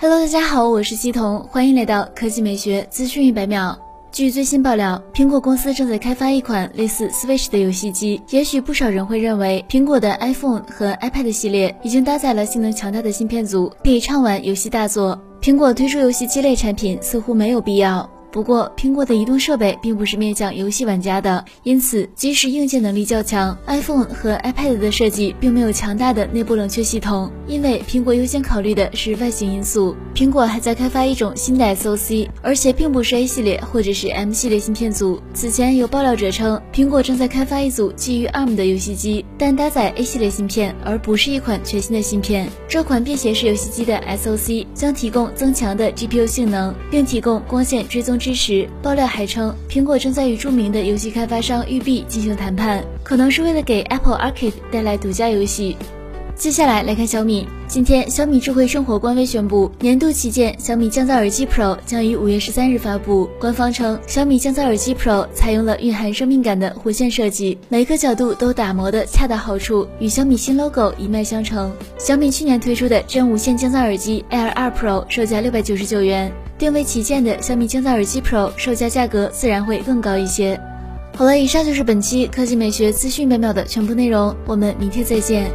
Hello， 大家好，我是西彤，欢迎来到科技美学资讯100秒。据最新爆料，苹果公司正在开发一款类似 Switch 的游戏机。也许不少人会认为，苹果的 iPhone 和 iPad 系列已经搭载了性能强大的芯片组，可以畅玩游戏大作。苹果推出游戏机类产品似乎没有必要。不过，苹果的移动设备并不是面向游戏玩家的，因此即使硬件能力较强 ，iPhone 和 iPad 的设计并没有强大的内部冷却系统，因为苹果优先考虑的是外形因素。苹果还在开发一种新的 SOC， 而且并不是 A 系列或者是 M 系列芯片组。此前有爆料者称，苹果正在开发一组基于 ARM 的游戏机，但搭载 A 系列芯片，而不是一款全新的芯片。这款便携式游戏机的 SOC 将提供增强的 GPU 性能，并提供光线追踪支持。爆料还称，苹果正在与著名的游戏开发商育碧进行谈判，可能是为了给 Apple Arcade 带来独家游戏。接下来看小米。今天，小米智慧生活官微宣布，年度旗舰小米降噪耳机 Pro 将于5月13日发布。官方称，小米降噪耳机 Pro 采用了蕴含生命感的弧线设计，每个角度都打磨的恰到好处，与小米新 logo 一脉相承。小米去年推出的真无线降噪耳机 Air 2 Pro 售价699元，定位旗舰的小米降噪耳机 Pro 售价格自然会更高一些。好了，以上就是本期科技美学资讯100秒的全部内容，我们明天再见。